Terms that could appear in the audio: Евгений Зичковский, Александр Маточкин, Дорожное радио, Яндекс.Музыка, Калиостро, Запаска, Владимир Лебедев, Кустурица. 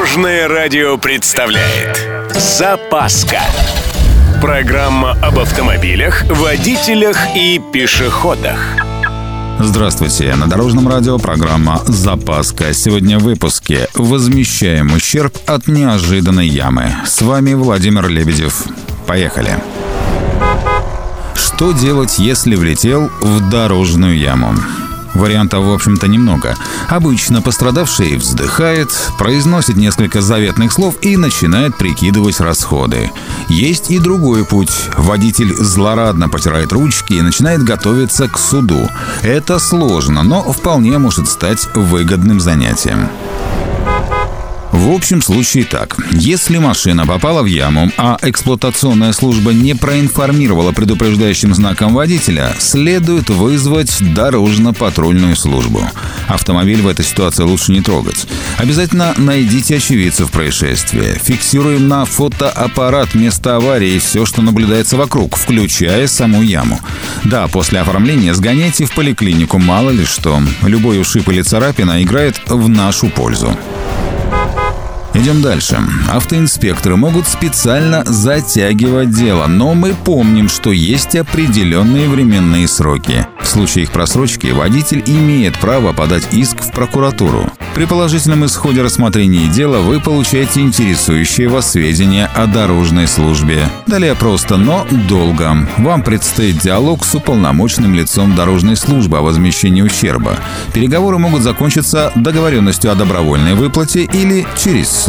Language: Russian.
Дорожное радио представляет «Запаска». Программа об автомобилях, водителях и пешеходах. Здравствуйте, на Дорожном радио программа «Запаска». Сегодня в выпуске «Возмещаем ущерб от неожиданной ямы». С вами Владимир Лебедев. Поехали. Что делать, если влетел в дорожную яму? Вариантов, в общем-то, немного. Обычно пострадавший вздыхает, произносит несколько заветных слов и начинает прикидывать расходы. Есть и другой путь. Водитель злорадно потирает ручки и начинает готовиться к суду. Это сложно, но вполне может стать выгодным занятием. В общем случае так. Если машина попала в яму, а эксплуатационная служба не проинформировала предупреждающим знаком водителя, следует вызвать дорожно-патрульную службу. Автомобиль в этой ситуации лучше не трогать. Обязательно найдите очевидцев происшествия. Фиксируем на фотоаппарат место аварии и все, что наблюдается вокруг, включая саму яму. Да, после оформления сгоняйте в поликлинику, мало ли что. Любой ушиб или царапина играет в нашу пользу. Идем дальше. Автоинспекторы могут специально затягивать дело, но мы помним, что есть определенные временные сроки. В случае их просрочки водитель имеет право подать иск в прокуратуру. При положительном исходе рассмотрения дела вы получаете интересующие вас сведения о дорожной службе. Далее просто, но долго. Вам предстоит диалог с уполномоченным лицом дорожной службы о возмещении ущерба. Переговоры могут закончиться договоренностью о добровольной выплате или через суд.